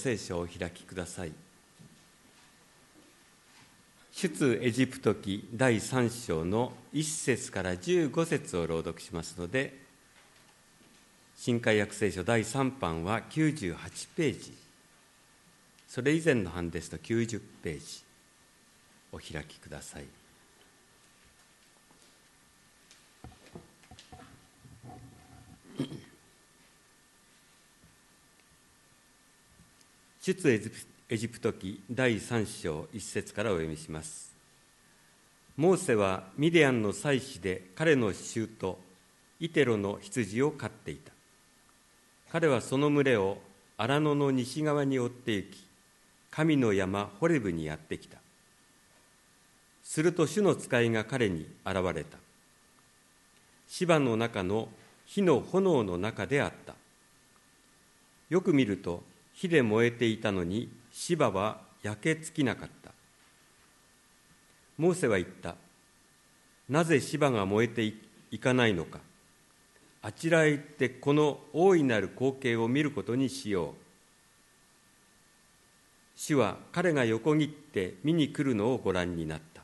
聖書をお開きください。出エジプト記第3章の1節から15節を朗読しますので、新海訳聖書第3版は98ページ、それ以前の版ですと90ページお開きください。出エジプト記第3章1節からお読みします。モーセはミディアンの祭司で彼の舅とイテロの羊を飼っていた。彼はその群れを荒野の西側に追って行き、神の山ホレブにやってきた。すると主の使いが彼に現れた。柴の中の火の炎の中であった。よく見ると火で燃えていたのに、柴は焼け尽きなかった。モーセは言った。なぜ柴が燃えていかないのか。あちらへ行ってこの大いなる光景を見ることにしよう。主は彼が横切って見に来るのをご覧になった。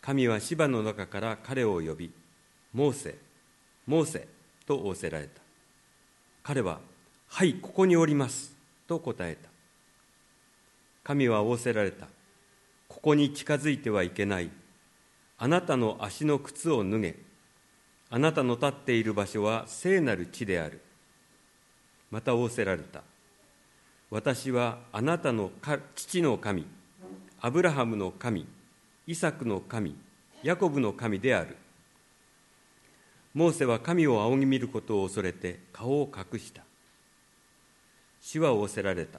神は柴の中から彼を呼び、モーセ、モーセと仰せられた。彼は、はい、ここにおります。と答えた。神は仰せられた。ここに近づいてはいけない。あなたの足の靴を脱げ。あなたの立っている場所は聖なる地である。また仰せられた。私はあなたの父の神、アブラハムの神、イサクの神、ヤコブの神である。モーセは神を仰ぎ見ることを恐れて顔を隠した。主は仰せられた。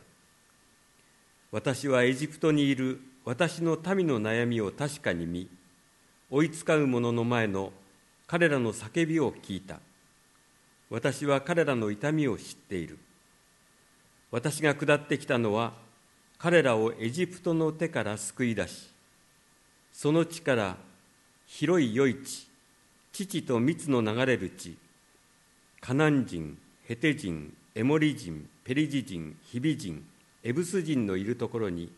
私はエジプトにいる私の民の悩みを確かに見、追いつかう者の前の彼らの叫びを聞いた。私は彼らの痛みを知っている。私が下ってきたのは、彼らをエジプトの手から救い出し、その地から広い良地、乳と蜜の流れる地、カナン人、ヘテ人、エモリ人、ペリジ人、ヒビ人、エブス人のいるところに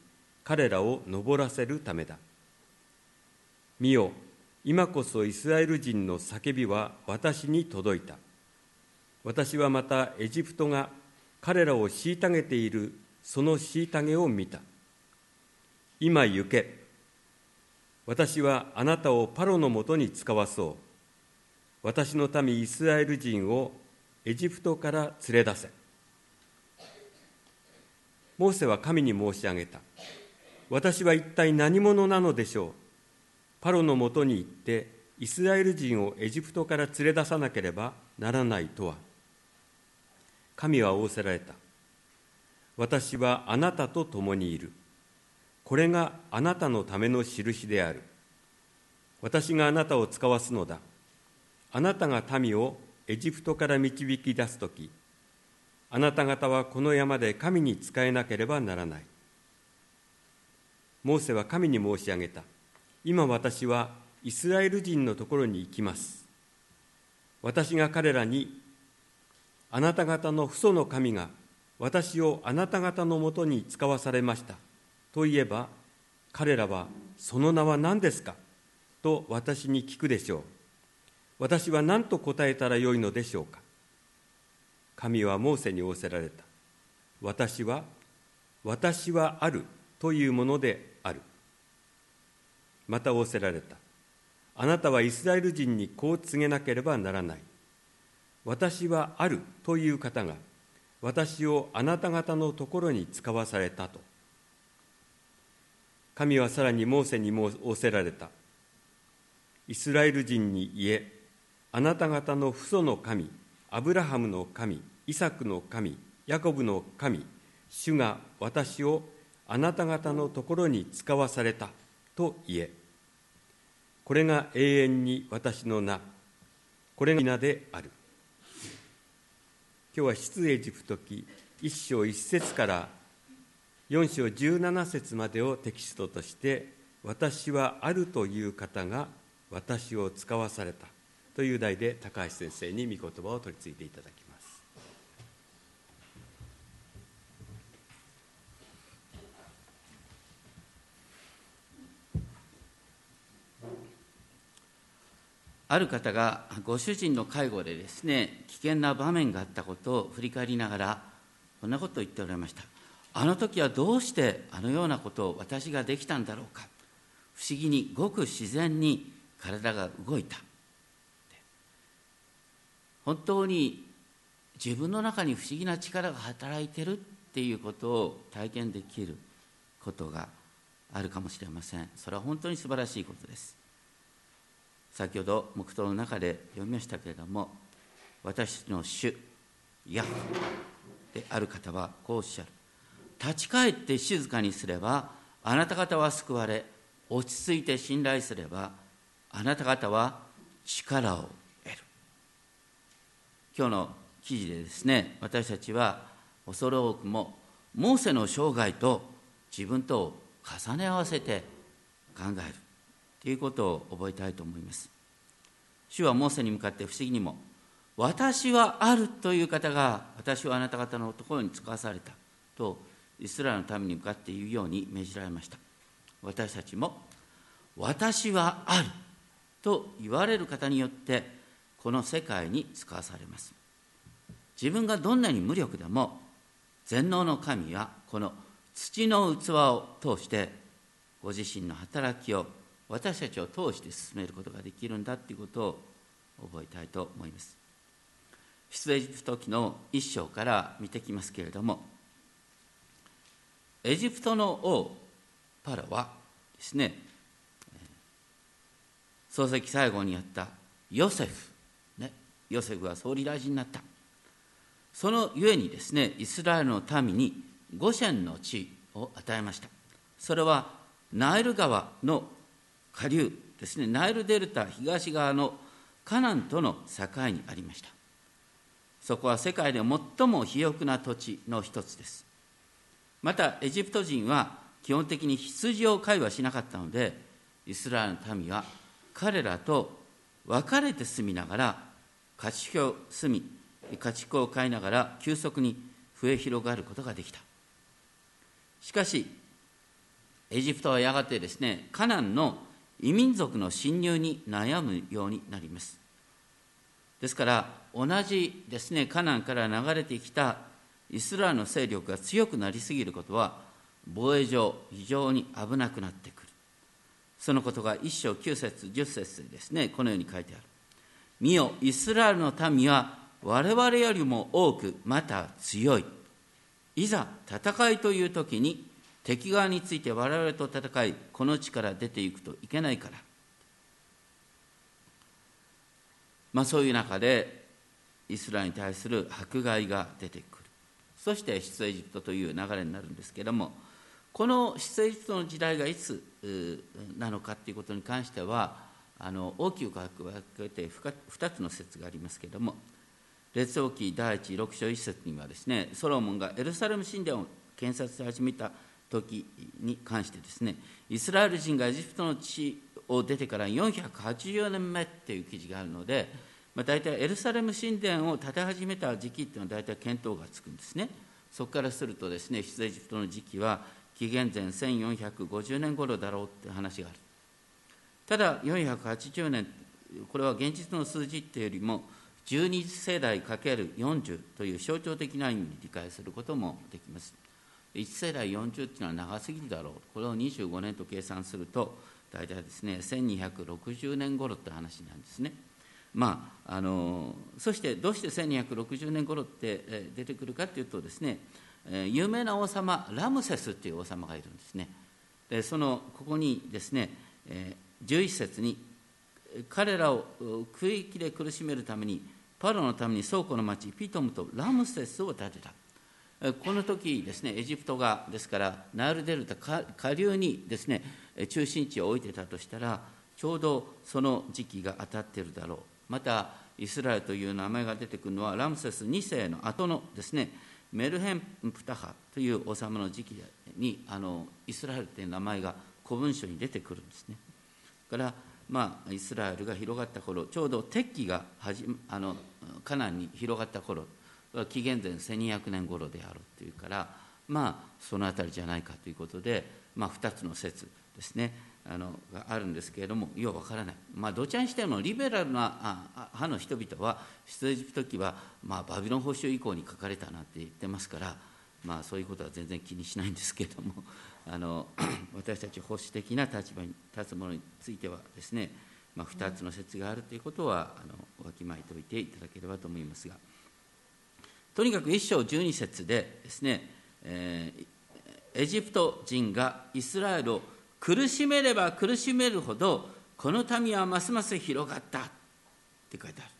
彼らを登らせるためだ。見よ、今こそイスラエル人の叫びは私に届いた。私はまたエジプトが彼らを虐げているその虐げを見た。今行け。私はあなたをパロのもとに使わそう。私の民イスラエル人をエジプトから連れ出せ。モーセは神に申し上げた。私は一体何者なのでしょう。パロのもとに行ってイスラエル人をエジプトから連れ出さなければならないとは。神は仰せられた。私はあなたと共にいる。これがあなたのための印である。私があなたを使わすのだ。あなたが民をエジプトから導き出すとき、あなた方はこの山で神に仕えなければならない。モーセは神に申し上げた。今私はイスラエル人のところに行きます。私が彼らに、あなた方の父祖の神が私をあなた方のもとに使わされました。と言えば、彼らはその名は何ですかと私に聞くでしょう。私は何と答えたらよいのでしょうか。神はモーセに仰せられた。私はあるというものである。また仰せられた。あなたはイスラエル人にこう告げなければならない。私はあるという方が、私をあなた方のところに使わされたと。神はさらにモーセに仰せられた。イスラエル人に言え、あなた方の父祖の神、アブラハムの神、イサクの神、ヤコブの神、主が私をあなた方のところに使わされたと言え。これが永遠に私の名、これが名である。今日は出エジプト記1章1節から4章17節までをテキストとして、私はあるという方が私を使わされた。という題で高橋先生に御言葉を取り継いでいただきます。ある方がご主人の介護でですね、危険な場面があったことを振り返りながら、こんなことを言っておられました。あの時はどうしてあのようなことを私ができたんだろうか。不思議にごく自然に体が動いた。本当に自分の中に不思議な力が働いてるっていうことを体験できることがあるかもしれません。それは本当に素晴らしいことです。先ほど黙祷の中で読みましたけれども、私の主ヤフである方はこうおっしゃる。立ち返って静かにすればあなた方は救われ、落ち着いて信頼すればあなた方は力を得る。今日の記事でですね、私たちは恐れ多くもモーセの生涯と自分とを重ね合わせて考えるということを覚えたいと思います。主はモーセに向かって不思議にも、私はあるという方が私はあなた方のところに使わされたとイスラエルの民に向かって言うように命じられました。私たちも私はあると言われる方によってこの世界に使わされます。自分がどんなに無力でも全能の神はこの土の器を通してご自身の働きを私たちを通して進めることができるんだということを覚えたいと思います。出エジプト記の一章から見てきますけれども、エジプトの王パロはですね、漱石最後にやったヨセフ、ヨセフが総理大臣になった。そのゆえにですね、イスラエルの民にゴシェンの地を与えました。それはナイル川の下流ですね、ナイルデルタ東側のカナンとの境にありました。そこは世界で最も肥沃な土地の一つです。またエジプト人は基本的に羊を飼いはしなかったので、イスラエルの民は彼らと別れて住みながら家畜を飼いながら急速に増え広がることができた。しかしエジプトはやがてですね、カナンの異民族の侵入に悩むようになります。ですから同じですね、カナンから流れてきたイスラエルの勢力が強くなりすぎることは防衛上非常に危なくなってくる。そのことが一章九節十節でですね、このように書いてある。見よ、イスラエルの民は我々よりも多く、また強い。いざ戦いという時に敵側について我々と戦い、この地から出ていくといけないから。そういう中でイスラエルに対する迫害が出てくる。そして出エジプトという流れになるんですけれども、この出エジプトの時代がいつなのかということに関しては、大きく分けて2つの説がありますけれども、列王記第一6章1節にはですね、ソロモンがエルサレム神殿を建設し始めた時に関してですね、イスラエル人がエジプトの地を出てから480年目っていう記事があるので、大体エルサレム神殿を建て始めた時期っていうのは大体見当がつくんですね。そこからするとですね、出エジプトの時期は紀元前1450年頃だろうって話がある。ただ480年、これは現実の数字っていうよりも12世代 ×40 という象徴的な意味に理解することもできます。1世代40というのは長すぎるだろう。これを25年と計算すると大体ですね、1260年頃って話なんですね。そしてどうして1260年頃って出てくるかというとですね、有名な王様ラムセスという王様がいるんですね。でここにですね、11節に彼らを区域で苦しめるためにパロのために倉庫の町ピトムとラムセスを建てた。この時ですね、エジプトがですからナイルデルタ下流にですね中心地を置いてたとしたら、ちょうどその時期が当たっているだろう。またイスラエルという名前が出てくるのはラムセス2世の後のですね、メルヘンプタハという王様の時期にイスラエルという名前が古文書に出てくるんですね。だからイスラエルが広がった頃、ちょうど敵機がカナンに広がった頃、紀元前1200年頃であるというから、そのあたりじゃないかということで、2つの説ですね、があるんですけれども、ようわからない。どちらにしてもリベラルな派の人々は出エジプト記はバビロン捕囚以降に書かれたなんて言ってますから、そういうことは全然気にしないんですけれども、私たち保守的な立場に立つものについてはですね、2つの説があるということはわきまえておいていただければと思いますが、とにかく1章12節でですね、エジプト人がイスラエルを苦しめれば苦しめるほどこの民はますます広がったって書いてある。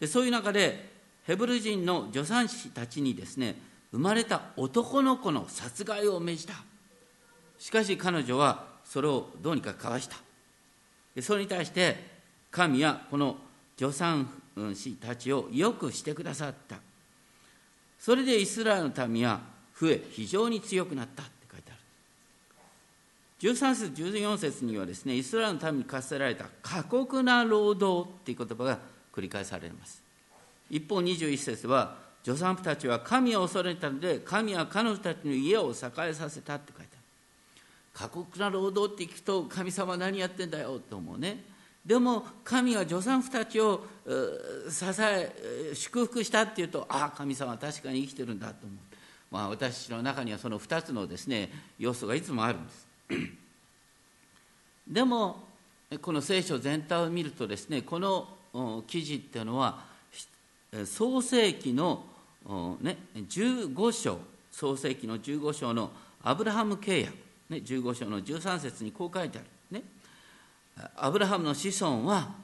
でそういう中でヘブル人の助産師たちにですね、生まれた男の子の殺害を命じた。しかし彼女はそれをどうにかかわした。でそれに対して神はこの助産師たちをよくしてくださった。それでイスラエルの民は増え非常に強くなったって書いてある。13節14節にはですね、イスラエルの民に課せられた過酷な労働っていう言葉が繰り返されます。一方21節は助産婦たちは神を恐れたので神は彼女たちの家を栄えさせたって書いてある。過酷な労働って聞くと神様何やってんだよと思うね。でも神が助産婦たちを支え祝福したっていうと、ああ神様は確かに生きてるんだと思う。私の中にはその2つのですね要素がいつもあるんです。でもこの聖書全体を見るとですね、この記事っていうのは創世記の、15章創世記の15章のアブラハム契約15章の13節にこう書いてある、アブラハムの子孫は、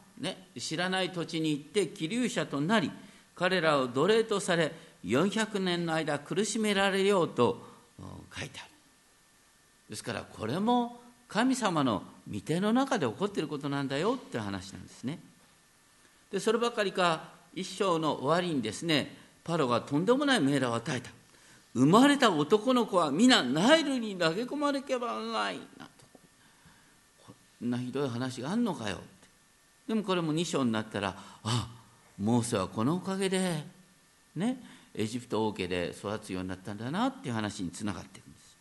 知らない土地に行って寄留者となり、彼らを奴隷とされ400年の間苦しめられようと書いてある。ですからこれも神様の御手の中で起こっていることなんだよって話なんですね。でそればかりか一章の終わりにですね、パロがとんでもない命令を与えた。生まれた男の子は皆ナイルに投げ込まれけばないなと。こんなひどい話があんのかよって。でもこれも2章になったら、モーセはこのおかげでねエジプト王家で育つようになったんだなっていう話につながっていくんです。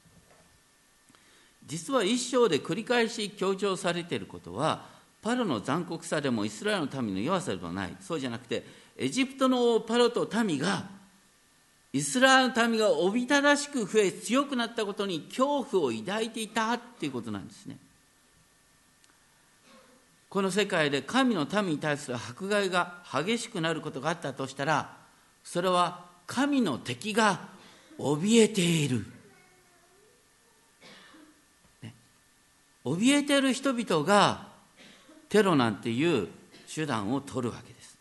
実は1章で繰り返し強調されていることは、パロの残酷さでもイスラエルの民の弱さでもない。そうじゃなくてエジプトの王パロと民がイスラエルの民がおびただしく増え強くなったことに恐怖を抱いていたということなんですね。この世界で神の民に対する迫害が激しくなることがあったとしたら、それは神の敵が怯えている、怯えている人々がテロなんていう手段を取るわけです。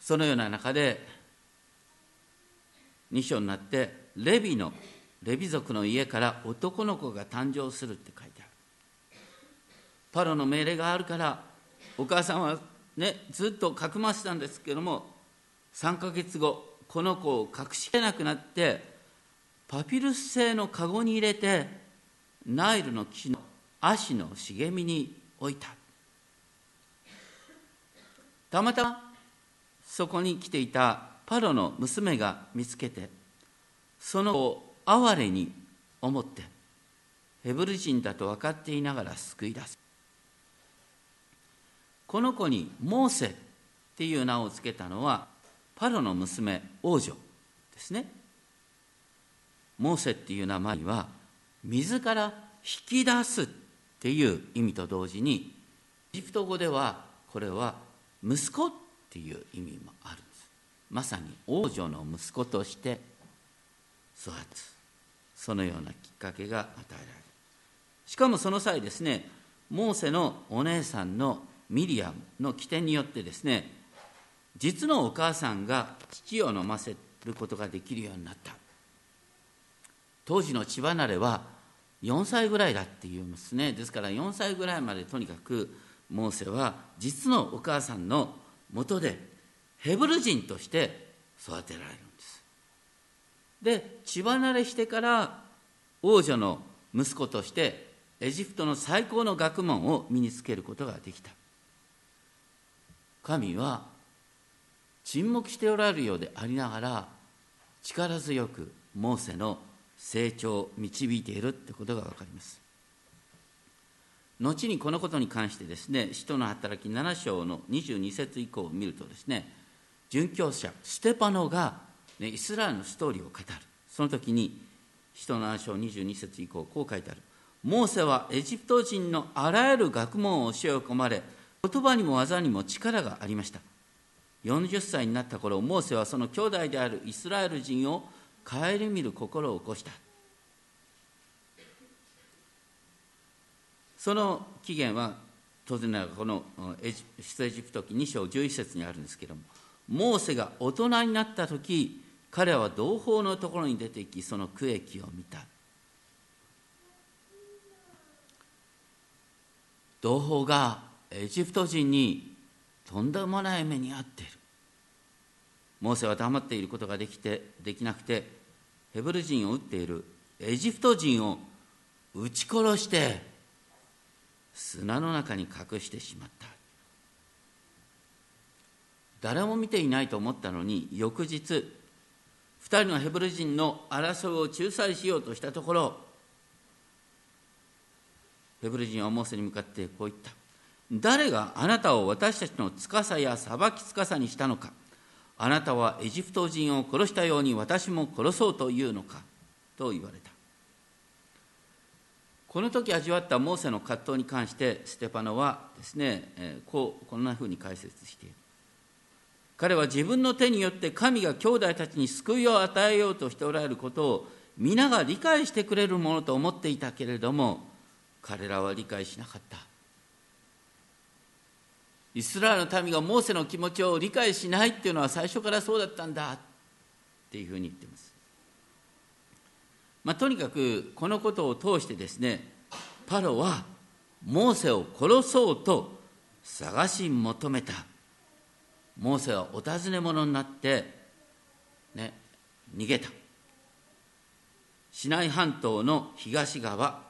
そのような中で2章になってレビ族の家から男の子が誕生するって書いてある。パロの命令があるからお母さんはねずっとかくましたんですけども、3ヶ月後この子を隠しきれなくなってパピルス製のカゴに入れてナイルの岸の葦の茂みに置いた。たまたまそこに来ていたパロの娘が見つけて、その子を哀れに思ってヘブル人だと分かっていながら救い出す。この子にモーセっていう名をつけたのはパロの娘王女ですね。モーセっていう名前には水から引き出すっていう意味と同時に、エジプト語ではこれは息子という意味もあるんです。まさに王女の息子として育つ、そのようなきっかけが与えられる。しかもその際ですね、モーセのお姉さんのミリアムの起点によってですね、実のお母さんが乳を飲ませることができるようになった。当時の血離れは4歳ぐらいだっていうんですね。ですから4歳ぐらいまでとにかくモーセは実のお母さんの元でヘブル人として育てられるんです。で血離れしてから王女の息子としてエジプトの最高の学問を身につけることができた。神は沈黙しておられるようでありながら力強くモーセの成長導いているってことが分かります。後にこのことに関してですね、使徒の働き7章の22節以降を見るとですね、殉教者ステパノが、ね、イスラエルのストーリーを語る。その時に使徒の7章22節以降こう書いてある。モーセはエジプト人のあらゆる学問を教え込まれ、言葉にも技にも力がありました。40歳になった頃、モーセはその兄弟であるイスラエル人を顧みる心を起こした。その起源は当然ながらこの出エジプト記2章11節にあるんですけれども、モーセが大人になった時、彼は同胞のところに出て行き、その区域を見た。同胞がエジプト人にとんでもない目に遭っている。モーセは黙っていることができなくて、ヘブル人を撃っているエジプト人を撃ち殺して砂の中に隠してしまった。誰も見ていないと思ったのに、翌日2人のヘブル人の争いを仲裁しようとしたところ、ヘブル人はモーセに向かってこう言った。誰があなたを私たちの司や裁き司にしたのか。あなたはエジプト人を殺したように私も殺そうというのかと言われた。この時味わったモーセの葛藤に関してステパノはですね、こんなふうに解説している。彼は自分の手によって神が兄弟たちに救いを与えようとしておられることを皆が理解してくれるものと思っていたけれども、彼らは理解しなかった。イスラエルの民がモーセの気持ちを理解しないっていうのは最初からそうだったんだっていうふうに言っています。とにかくこのことを通してですね、パロはモーセを殺そうと探し求めた。モーセはお尋ね者になって、逃げた。シナイ半島の東側、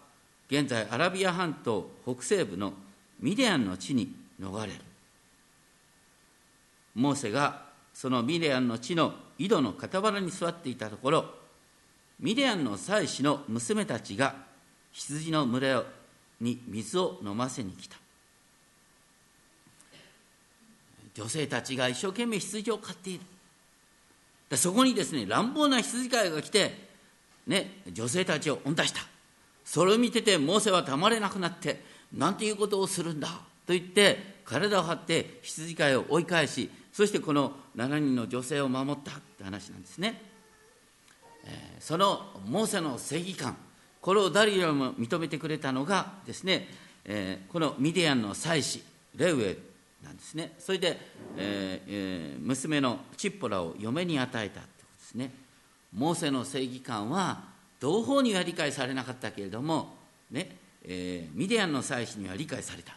現在アラビア半島北西部のミディアンの地に逃れる。モーセがそのミディアンの地の井戸の傍らに座っていたところ、ミディアンの祭司の娘たちが羊の群れに水を飲ませに来た。女性たちが一生懸命羊を飼っている。そこにですね、乱暴な羊飼いが来て、女性たちを追い出した。それを見ててモーセはたまれなくなって、なんていうことをするんだと言って体を張って羊飼いを追い返し、そしてこの7人の女性を守ったって話なんですね。そのモーセの正義感、これを誰よりも認めてくれたのがですね、このミディアンの祭司レウエなんですね。それで、娘のチッポラを嫁に与えたってことですね。モーセの正義感は同胞には理解されなかったけれども、ミディアンの祭司には理解された。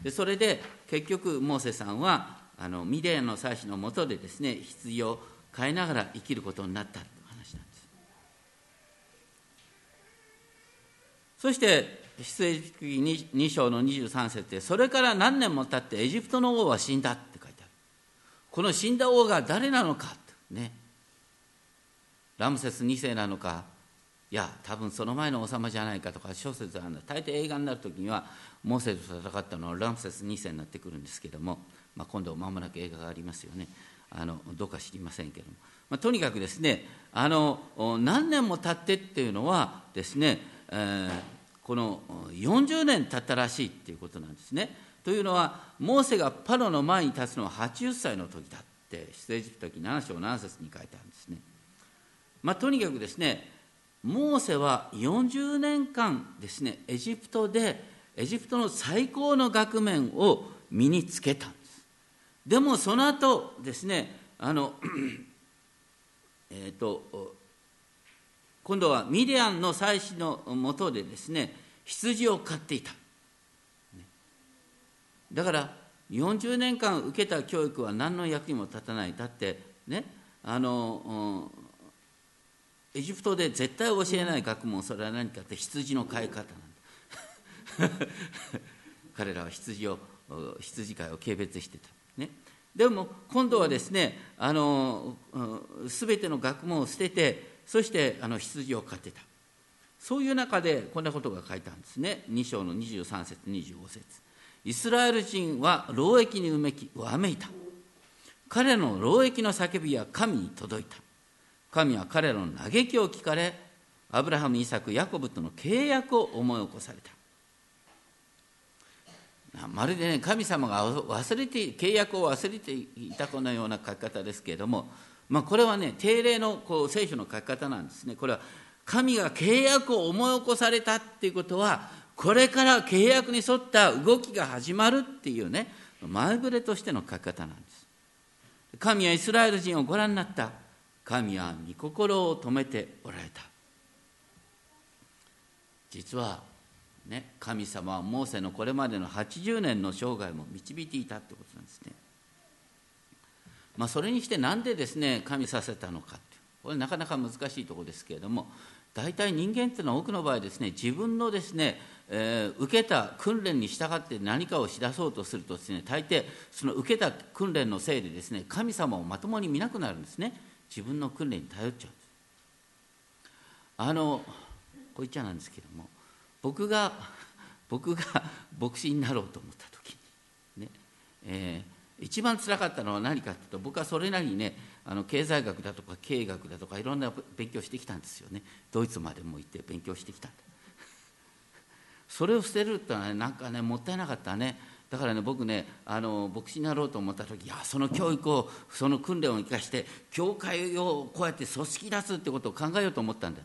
でそれで結局モーセさんはミディアンの祭司のもとでですね、羊を飼いながら生きることになったという話なんです。そして出エジプト記2章の23節で、それから何年も経ってエジプトの王は死んだって書いてある。この死んだ王が誰なのかね、ラムセス2世なのか、いや多分その前の王様じゃないかとか小説があるんだ。大抵映画になるときにはモーセと戦ったのはラムセス2世になってくるんですけども、今度間もなく映画がありますよね。どうか知りませんけども、とにかくですね、何年も経ってっていうのはですね、この40年経ったらしいっていうことなんですね。というのはモーセがパロの前に立つのは80歳の時だって出エジプト記7章7節に書いてあるんですね。とにかくですね、モーセは40年間ですね、エジプトの最高の学問を身につけたんです。でもその後ですね、今度はミディアンの祭司のもとでですね、羊を飼っていた。だから40年間受けた教育は何の役にも立たない。だってね、エジプトで絶対教えない学問、それは何かって羊の飼い方なんだ彼らは羊飼いを軽蔑してた、でも今度はですね、すべての学問を捨てて、そして羊を飼ってた。そういう中でこんなことが書いてあるんですね。2章の23節25節、イスラエル人は労役にうめきわめいた。彼の労役の叫びは神に届いた。神は彼の嘆きを聞かれ、アブラハム、イサク、ヤコブとの契約を思い起こされた。まるでね、神様が契約を忘れていたこのような書き方ですけれども、これはね、定例の聖書の書き方なんですね。これは神が契約を思い起こされたっていうことは、これから契約に沿った動きが始まるっていうね、前触れとしての書き方なんです。神はイスラエル人をご覧になった。神は御心を止めておられた。実はね、神様はモーセのこれまでの80年の生涯も導いていたってことなんですね。それにしてなんでですね、神させたのかって、これなかなか難しいところですけれども、大体人間っていうのは多くの場合ですね、自分のですね、受けた訓練に従って何かをしだそうとするとですね、大抵その受けた訓練のせいでですね、神様をまともに見なくなるんですね。自分の訓練に頼っちゃうんです。こいつなんですけども、僕が牧師になろうと思った時にね、一番つらかったのは何かというと、僕はそれなりにね、経済学だとか経営学だとかいろんな勉強してきたんですよね。ドイツまでも行って勉強してきたんだ。それを捨てるってのはね、なんかね、もったいなかったね。だからね、僕ね、牧師になろうと思った時、いや、その教育を、その訓練を生かして教会をこうやって組織出すってことを考えようと思ったんだ。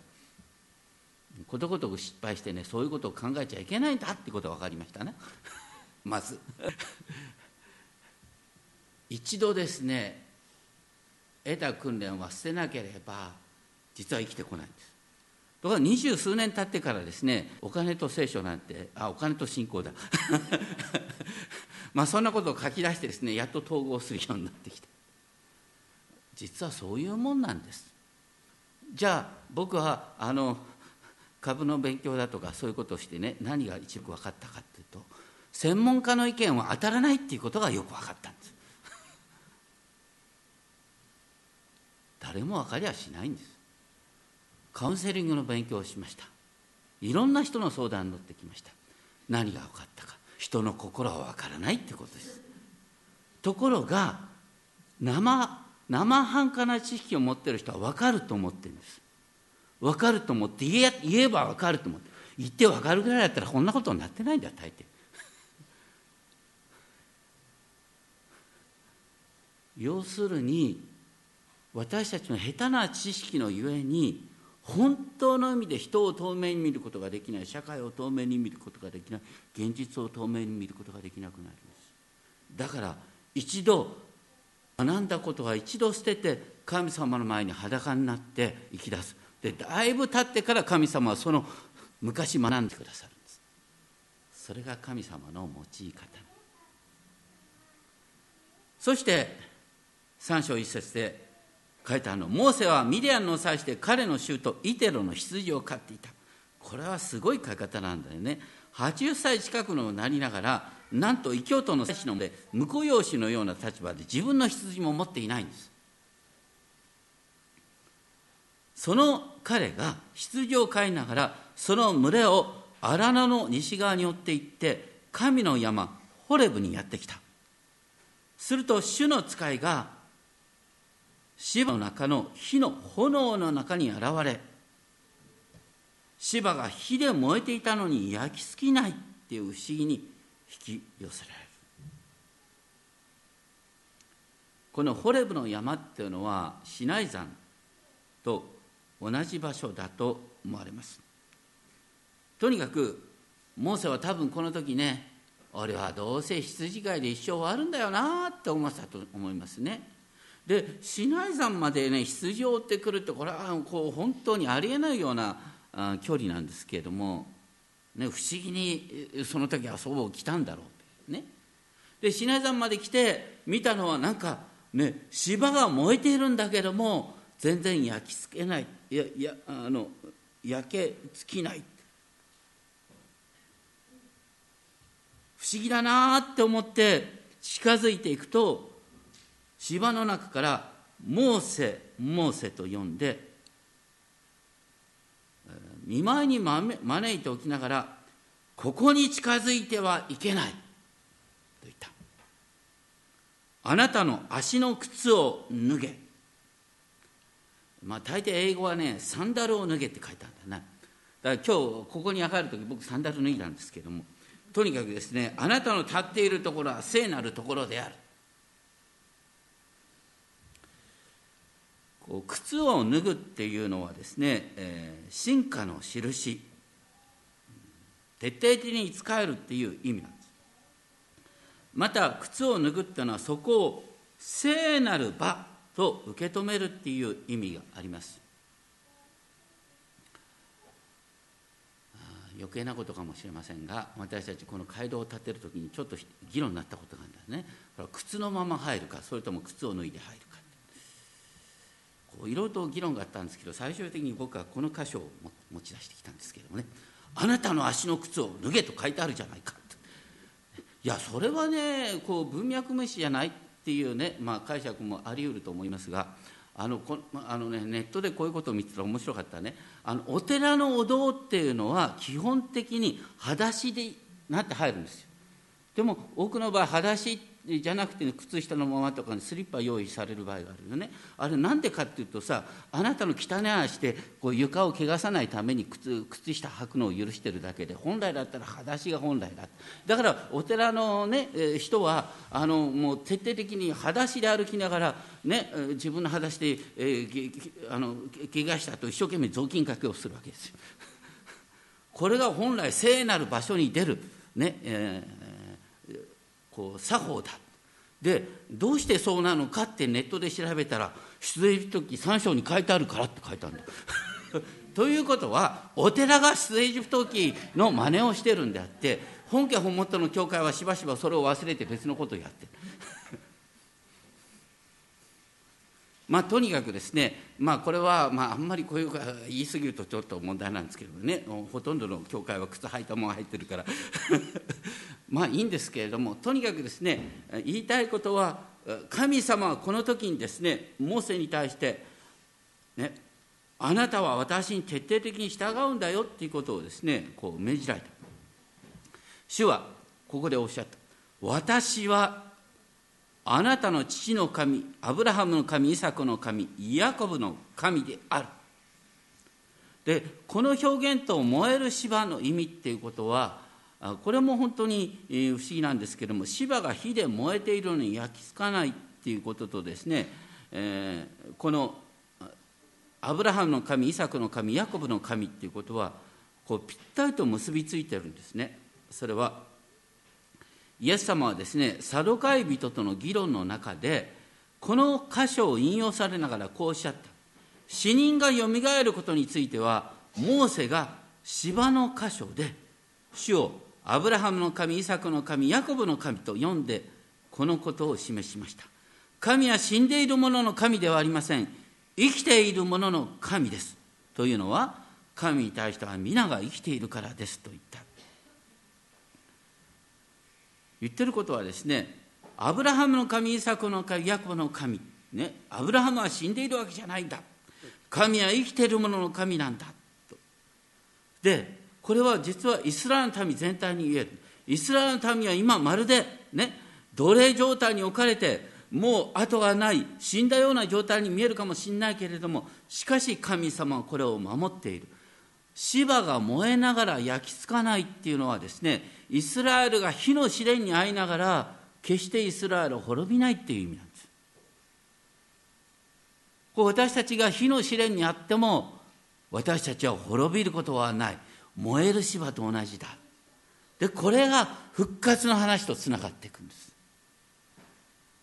ことごとく失敗してね、そういうことを考えちゃいけないんだってことが分かりましたね。まず一度ですね、得た訓練は捨てなければ実は生きてこないんです。ところが二十数年経ってからですね、お金と聖書なんて、お金と信仰だそんなことを書き出してですね、やっと統合するようになってきた。実はそういうもんなんです。じゃあ僕は株の勉強だとかそういうことをしてね、何が一番分かったかというと、専門家の意見は当たらないっていうことがよく分かったんです。誰も分かりはしないんです。カウンセリングの勉強をしました。いろんな人の相談に乗ってきました。何が分かったか、人の心は分からないってことです。ところが生半可な知識を持っている人は分かると思ってるんです。分かると思って、言えば分かると思って、言って分かるぐらいだったらこんなことになってないんだ、大抵要するに、私たちの下手な知識のゆえに、本当の意味で人を透明に見ることができない、社会を透明に見ることができない、現実を透明に見ることができなくなるんです。だから一度学んだことは一度捨てて、神様の前に裸になって生き出す。で、だいぶ経ってから神様はその昔学んでくださるんです。それが神様の用い方。そして3章1節で書いてあるの、モーセはミディアンの祭司で彼の舅とイテロの羊を飼っていた。これはすごい書き方なんだよね。80歳近くのなりながら、なんと異教徒の祭司ので婿養子のような立場で自分の羊も持っていないんです。その彼が羊を飼いながら、その群れを荒野の西側に追って行って、神の山ホレブにやってきた。すると主の使いがシバの中の火の炎の中に現れ、シバが火で燃えていたのに焼き尽きないっていう不思議に引き寄せられる。このホレブの山っていうのはシナイ山と同じ場所だと思われます。とにかくモーセは多分この時ね、俺はどうせ羊飼いで一生終わるんだよなって思ったと思いますね。で、シナイ山までね、羊を追ってくるって、これは本当にありえないような距離なんですけれども、ね、不思議にその時はそう来たんだろうね。で、シナイ山まで来て見たのは、なんかね、芝が燃えているんだけども全然焼き付けない、焼けつきない、不思議だなって思って近づいていくと、芝の中からモーセと呼んで、見舞いに招いておきながら、ここに近づいてはいけないと言った。あなたの足の靴を脱げ。まあ大抵英語はね、サンダルを脱げって書いてあるんだな。だから今日ここに上がるとき、僕サンダル脱いだんですけども、とにかくですね、あなたの立っているところは聖なるところである。こう靴を脱ぐっていうのはですね、進化の印、徹底的に仕えるっていう意味なんです。また靴を脱ぐっていうのは、そこを聖なる場と受け止めるっていう意味があります。余計なことかもしれませんが、私たちこの街道を建てるときにちょっと議論になったことがあるんだよね。これは靴のまま入るか、それとも靴を脱いで入るか、こういろいろと議論があったんですけど、最終的に僕はこの箇所を持ち出してきたんですけどもね、あなたの足の靴を脱げと書いてあるじゃないかと。いや、それはね、こう文脈無視じゃないっていうね、まあ解釈もあり得ると思いますが、あのね、ネットでこういうことを見てたら面白かったね。お寺のお堂っていうのは基本的に裸足でなって入るんですよ。でも多くの場合、裸足じゃなくて、ね、靴下のままとか、ね、スリッパ用意される場合があるよね。あれなんでかっていうとさ、あなたの汚い足でこう床を汚さないために 靴下履くのを許してるだけで、本来だったら裸足が本来だ。だからお寺の、ね、人はもう徹底的に裸足で歩きながら、ね、自分の裸足で、怪我したと一生懸命雑巾掛けをするわけですよ。これが本来聖なる場所に出る、ね、作法だ。で、どうしてそうなのかってネットで調べたら、出エジプト記3章に書いてあるからって書いてあるんだということは、お寺が出エジプト記の真似をしてるんであって、本家本元の教会はしばしばそれを忘れて別のことをやってるまあとにかくですね、まあこれはまああんまりこういう言い過ぎるとちょっと問題なんですけどね、ほとんどの教会は靴履いたもん履いてるからまあいいんですけれども、とにかくですね、言いたいことは、神様はこの時にですね、モーセに対して、ね、あなたは私に徹底的に従うんだよっていうことをですね、こう命じられた。主はここでおっしゃった。私はあなたの父の神、アブラハムの神、イサクの神、ヤコブの神である。で、この表現と燃える芝の意味っていうことは、これも本当に不思議なんですけども、芝が火で燃えているのに焼きつかないっていうこととですね、このアブラハムの神、イサクの神、ヤコブの神っていうことは、こうぴったりと結びついてるんですね。それはイエス様はですね、サドカイ人との議論の中で、この箇所を引用されながらこうおっしゃった。死人がよみがえることについては、モーセが芝の箇所で、主をアブラハムの神、イサクの神、ヤコブの神と呼んで、このことを示しました。神は死んでいる者の神ではありません。生きている者の神です。というのは、神に対しては皆が生きているからですと言った。言ってることはですね、アブラハムの神、イサクの神、ヤコブの神、ね、アブラハムは死んでいるわけじゃないんだ。神は生きているものの神なんだと。で、これは実はイスラエルの民全体に言える。イスラエルの民は今まるで、ね、奴隷状態に置かれて、もう後がない、死んだような状態に見えるかもしれないけれども、しかし神様はこれを守っている。芝が燃えながら焼きつかないっていうのはですね、イスラエルが火の試練に遭いながら、決してイスラエルを滅びないっていう意味なんです。こう私たちが火の試練にあっても、私たちは滅びることはない。燃える芝と同じだ。で、これが復活の話とつながっていくんです。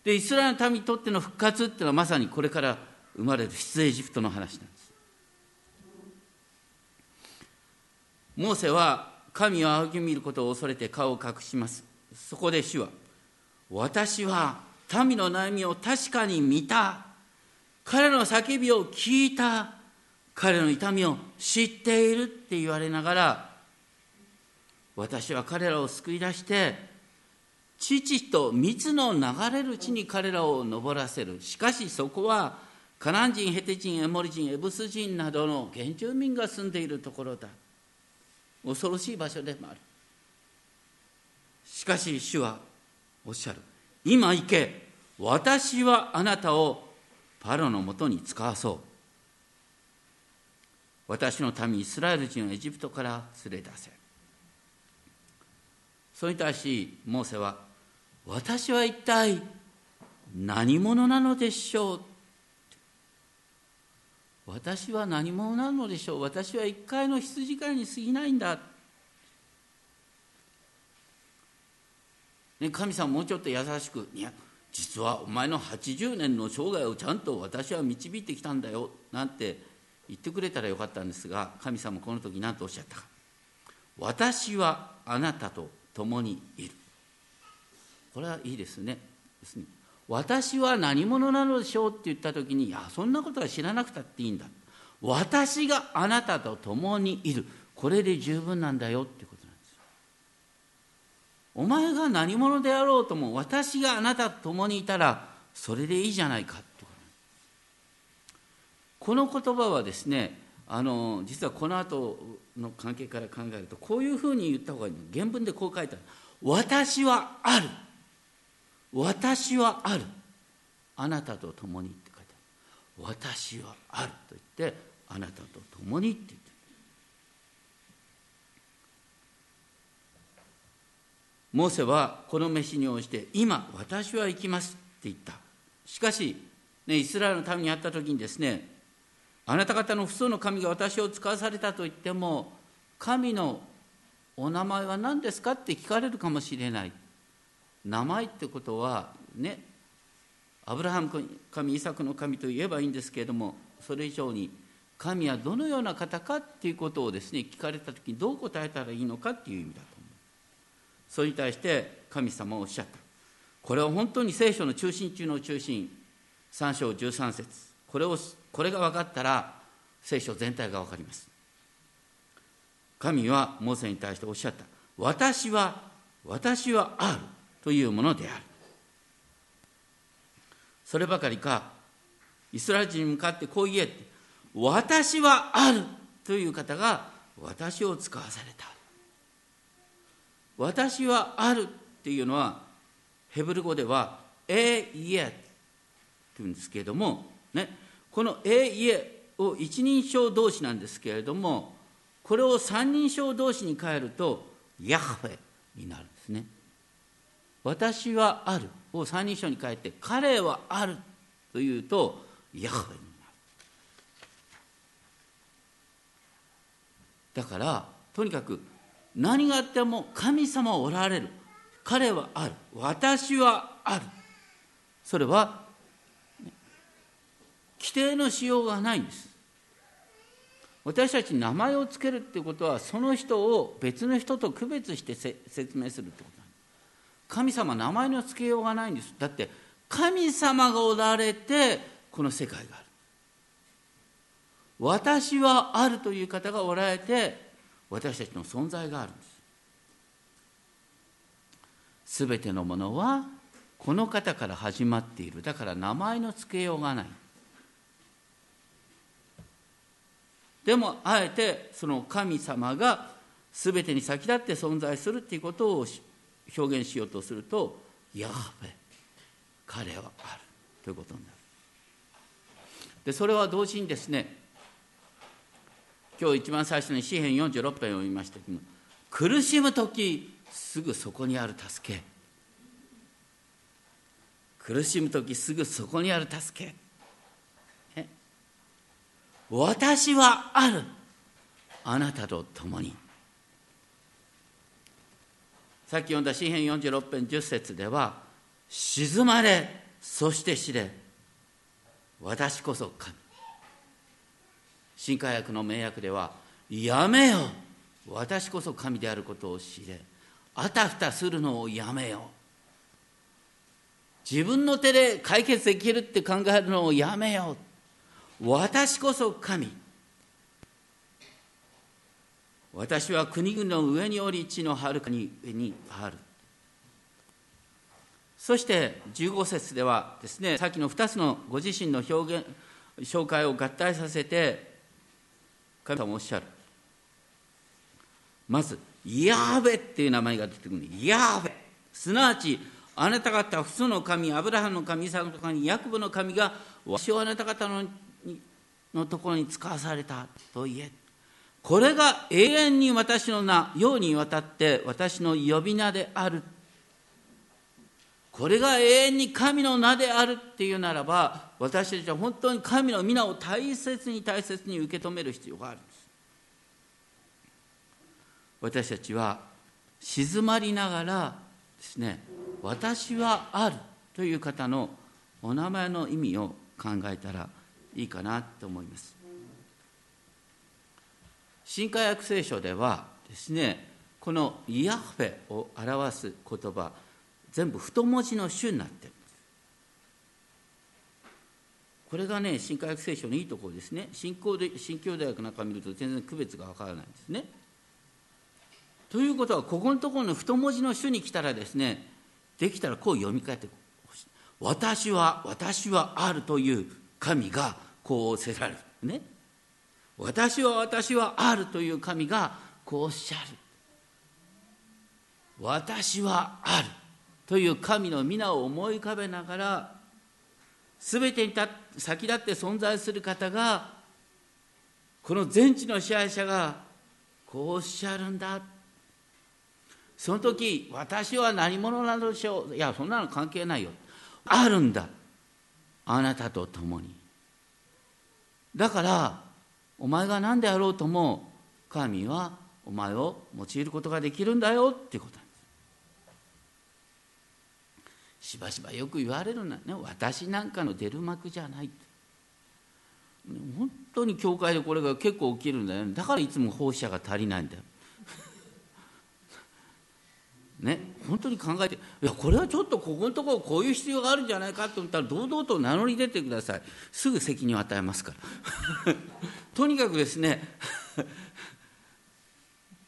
で、イスラエルの民にとっての復活っていうのは、まさにこれから生まれる出エジプトの話なんです。モーセは神を仰ぎ見ることを恐れて顔を隠します。そこで主は、私は民の悩みを確かに見た。彼の叫びを聞いた。彼の痛みを知っているって言われながら、私は彼らを救い出して、乳と蜜の流れる地に彼らを登らせる。しかしそこはカナン人、ヘテ人、エモリ人、エブス人などの原住民が住んでいるところだ。恐ろしい場所でもある。しかし主はおっしゃる。今行け、私はあなたをパロのもとに使わそう。私の民イスラエル人をエジプトから連れ出せ。それに対しモーセは、私は一体何者なのでしょう。私は何者なのでしょう。私は一回の羊飼いに過ぎないんだ。ね、神様もうちょっと優しく、いや実はお前の80年の生涯をちゃんと私は導いてきたんだよなんて言ってくれたらよかったんですが、神様この時何とおっしゃったか。私はあなたと共にいる。これはいいですね。私は何者なのでしょうって言った時に、いやそんなことは知らなくたっていいんだ。私があなたと共にいる。これで十分なんだよってことなんですよ。お前が何者であろうとも、私があなたと共にいたらそれでいいじゃないかってことなんです。この言葉はですね、実はこの後の関係から考えるとこういうふうに言った方がいいの。原文でこう書いてある。私はある。私はある。あなたと共にって書いてある。私はあると言って、あなたと共にって言ってる。モーセはこの召しに応じて、今私は行きますって言った。しかし、イスラエルの民に会った時にですね、あなた方の父祖の神が私を使わされたと言っても、神のお名前は何ですかって聞かれるかもしれない。名前ってことはね、アブラハム神、イサクの神と言えばいいんですけれども、それ以上に神はどのような方かっていうことをですね、聞かれたときにどう答えたらいいのかっていう意味だと思う。それに対して神様はおっしゃった。これは本当に聖書の中心中の中心、3章13節。これが分かったら聖書全体が分かります。神はモーセに対しておっしゃった。私はあるというものである。そればかりか、イスラエル人に向かってこう言え。私はあるという方が私を使わされた。私はあるっていうのはヘブル語ではエイエというんですけれどもね。この「えいえ」を一人称同士なんですけれども、これを三人称同士に変えるとヤハウェになるんですね。私はあるを三人称に変えて、彼はあるというとヤハウェになる。だからとにかく何があっても神様はおられる、彼はある、私はある。それは規定のしようがないんです。私たちに名前をつけるっていうことは、その人を別の人と区別して説明するってことなんです。神様は名前のつけようがないんです。だって神様がおられてこの世界がある。私はあるという方がおられて私たちの存在があるんです。すべてのものはこの方から始まっている。だから名前のつけようがない。でもあえてその神様が全てに先立って存在するっていうことを表現しようとすると、ヤハウェ、彼はあるということになる。でそれは同時にですね、今日一番最初に詩編46編を読みましたけども、苦しむ時すぐそこにある助け。苦しむ時すぐそこにある助け。私はある。あなたと共に。さっき読んだ詩編46編10節では、沈まれ、そして知れ。私こそ神。新海訳の名訳では、やめよ。私こそ神であることを知れ。あたふたするのをやめよ。自分の手で解決できるって考えるのをやめよ。私こそ神。私は国々の上におり、地のはるかに上にある。そして15節ではですね、さっきの2つのご自身の表現紹介を合体させて神様おっしゃる。まずヤーベっていう名前が出てくるんで、ヤーベすなわちあなた方父祖の神、アブラハムの神、イサクの神、ヤコブの神が私をあなた方のところに使わされたと言え。これが永遠に私の名、世にわたって私の呼び名である。これが永遠に神の名であるっていうならば、私たちは本当に神の皆を大切に大切に受け止める必要があるんです。私たちは静まりながらですね、私はあるという方のお名前の意味を考えたらいいかなと思います。新海訳聖書ではですね、このヤフェを表す言葉全部太文字の種になっている。これがね、新海訳聖書のいいところですね。新教大学なんか見ると全然区別がわからないんですね。ということは、ここのところの太文字の種に来たらですね、できたらこう読み替えてほしい。私はあるという神がこうおせられるね。私はあるという神がこうおっしゃる。私はあるという神の皆を思い浮かべながら、すべてに先立って存在する方が、この全地の支配者がこうおっしゃるんだ。その時、私は何者なのでしょう。いや、そんなの関係ないよ。あるんだ、あなたと共に。だからお前が何であろうとも、神はお前を用いることができるんだよっていうことなんです。しばしばよく言われるんだね。私なんかの出る幕じゃない。本当に教会でこれが結構起きるんだよね。だからいつも奉仕者が足りないんだよね、本当に考えて、いや、これはちょっとここのところこういう必要があるんじゃないかと思ったら、堂々と名乗り出てください。すぐ責任を与えますからとにかくですね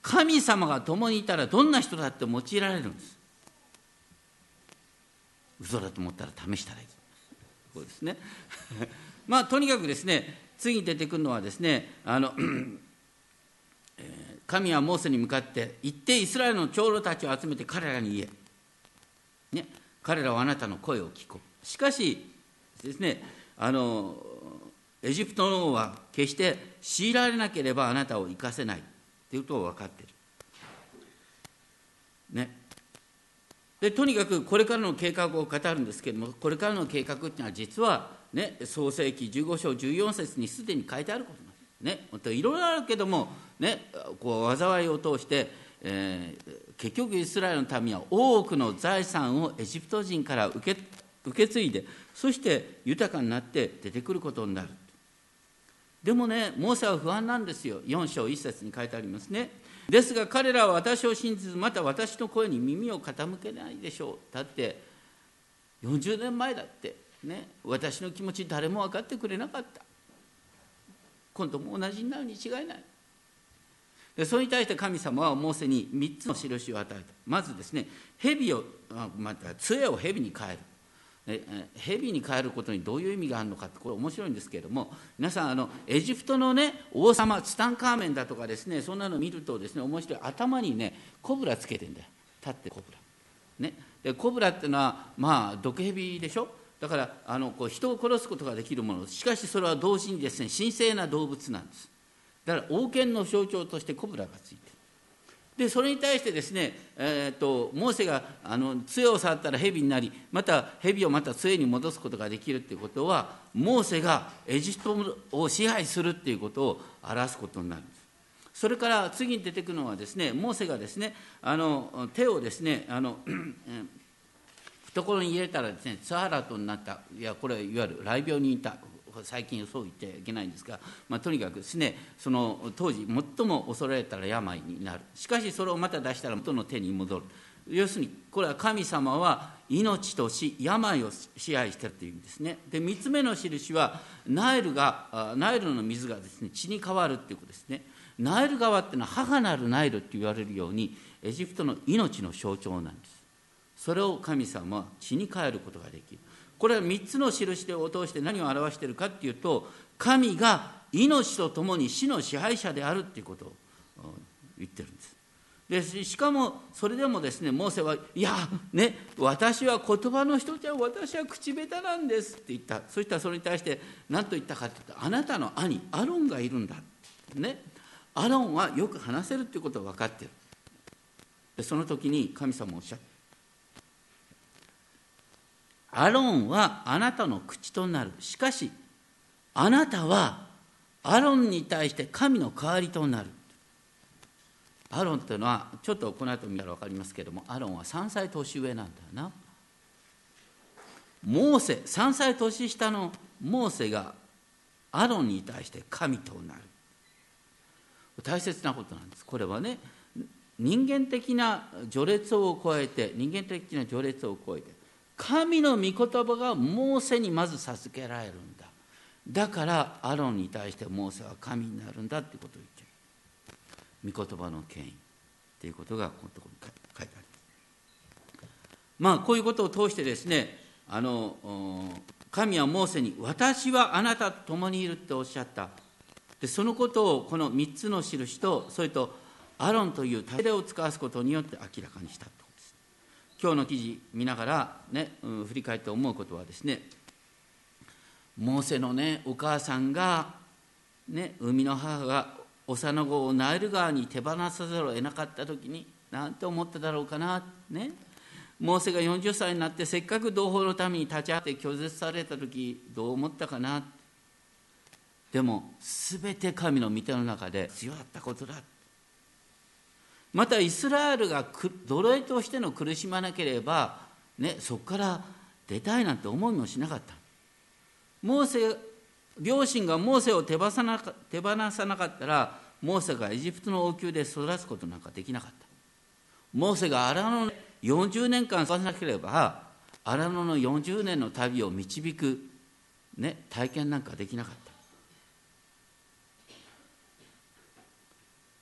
神様が共にいたらどんな人だって用いられるんです。嘘だと思ったら試したらいいそうですねまあとにかくですね、次に出てくるのはですね、神はモーセに向かって、行ってイスラエルの長老たちを集めて彼らに言え、ね、彼らはあなたの声を聞こう。しかしですね、エジプトの王は決して強いられなければあなたを生かせないということを分かっている、ね、でとにかくこれからの計画を語るんですけれども、これからの計画っていうのは実は、ね、創世記15章14節にすでに書いてあることなんですね。本当いろいろあるけどもね、こう災いを通して、結局イスラエルの民は多くの財産をエジプト人から受け継いで、そして豊かになって出てくることになる。でもね、モーセは不安なんですよ。4章1節に書いてありますね。ですが彼らは私を信じず、また私の声に耳を傾けないでしょう。だって40年前だって、ね、私の気持ち誰も分かってくれなかった。今度も同じになるに違いない。でそれに対して神様はモーセに3つの印を与えた。まずですね、杖を蛇に変える。蛇に変えることにどういう意味があるのかって、これ面白いんですけれども、皆さんエジプトのね、王様ツタンカーメンだとかですね、そんなの見るとですね、面白い。頭にね、コブラつけてんだよ。立ってコブラ、ね、でコブラっていうのはまあ毒蛇でしょ。だからこう人を殺すことができるもの。しかしそれは同時にですね、神聖な動物なんです。だから王権の象徴としてコブラがついている。でそれに対してですね、モーセが杖を触ったら蛇になり、また蛇をまた杖に戻すことができるっていうことは、モーセがエジプトを支配するっていうことを表すことになるんです。それから次に出てくるのはですね、モーセがですね、手をですね懐に入れたらですね、ツアラトになった。いや、これはいわゆる雷病にいた。最近そう言ってはいけないんですが、まあ、とにかくですね、その当時最も恐れたら病になる。しかしそれをまた出したら元の手に戻る。要するにこれは神様は命と死、病を支配しているという意味ですね。で3つ目の印はナイルの水がですね、血に変わるということですね。ナイル川っていうのは母なるナイルって言われるように、エジプトの命の象徴なんです。それを神様は血に変えることができる。これは3つの印を通して何を表しているかっていうと、神が命とともに死の支配者であるっていうことを言ってるんです。でしかもそれでもですね、モーセは「いやね、私は言葉の人じゃ、私は口下手なんです」って言った。そしたらそれに対して何と言ったかって言ったら「あなたの兄アロンがいるんだ」ね。アロンはよく話せるっていうことは分かってる。でその時に神様おっしゃった、「アロンはあなたの口となる。しかしあなたはアロンに対して神の代わりとなる」。アロンというのはちょっとこの後見たら分かりますけれども、アロンは3歳年上なんだよな。モーセ3歳年下のモーセがアロンに対して神となる。大切なことなんです。これはね、人間的な序列を超えて、人間的な序列を超えて神の御言葉がモーセにまず授けられるんだ。だからアロンに対してモーセは神になるんだってことを言ってる。御言葉の権威ということがこのところに書いてあります。まあこういうことを通してですね、神はモーセに「私はあなたと共にいる」っておっしゃった。でそのことをこの3つの印と、それとアロンという例を使わすことによって明らかにしたということです。今日の記事見ながらね、振り返って思うことはですね、モーセのねお母さんがね、生みの母が幼子をナイル川に手放さざるを得なかった時に何て思っただろうかな、ね、モーセが40歳になってせっかく同胞の民に立ち会って拒絶された時どう思ったかな。でも全て神の御手の中で強かったことだ。またイスラエルが奴隷としての苦しまなければ、ね、そこから出たいなんて思いもしなかった。モーセ両親がモーセを手放さなかったら、モーセがエジプトの王宮で育つことなんかできなかった。モーセが荒野の40年間育たなければ、荒野の40年の旅を導く、ね、体験なんかできなかった。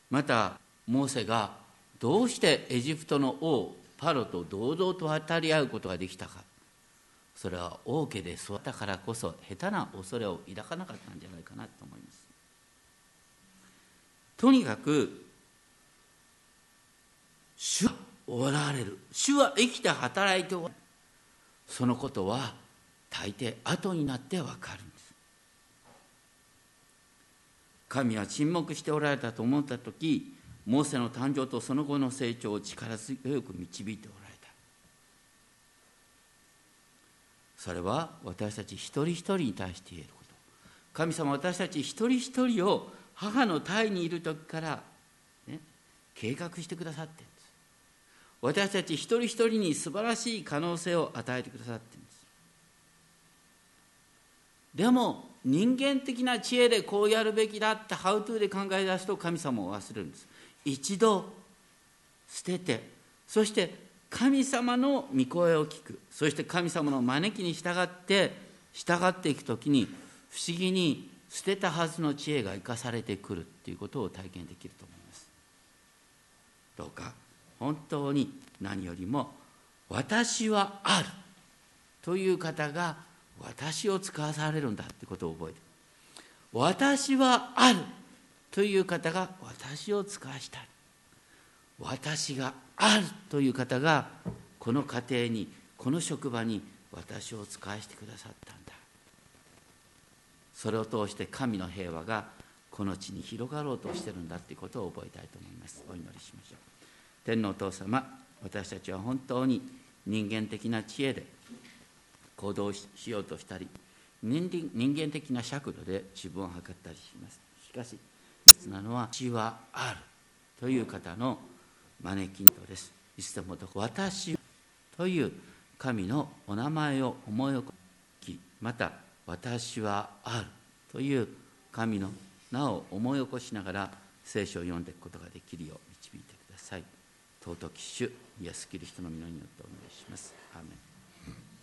またモーセがどうしてエジプトの王パロと堂々と渡り合うことができたか、それは王家で育ったからこそ下手な恐れを抱かなかったんじゃないかなと思います。とにかく主はおられる、主は生きて働いておられる、そのことは大抵後になって分かるんです。神は沈黙しておられたと思った時、モーセの誕生とその後の成長を力強く導いておられる。それは私たち一人一人に対して言えること。神様は私たち一人一人を母の胎にいる時から、ね、計画してくださっているんです。私たち一人一人に素晴らしい可能性を与えてくださっているんです。でも人間的な知恵でこうやるべきだってハウトゥーで考え出すと神様を忘れるんです。一度捨てて、そして神様の御声を聞く、そして神様の招きに従っていくときに、不思議に捨てたはずの知恵が生かされてくるっていうことを体験できると思います。どうか本当に何よりも「私はある」という方が私を使わされるんだってことを覚えて、私はあるという方が私を使わしたい、私があるという方がこの家庭に、この職場に私を使わしてくださったんだ。それを通して神の平和がこの地に広がろうとしてるんだということを覚えたいと思います。お祈りしましょう。天のお父様、私たちは本当に人間的な知恵で行動しようとしたり、人間的な尺度で自分を測ったりします。しかし別なのは、私はあるという方の招き人です。いつでもどこ私という神のお名前を思い起こし、また私はあるという神の名を思い起こしながら聖書を読んでいくことができるよう導いてください。尊き主イエスキリストの御名によってお願いします。アーメン。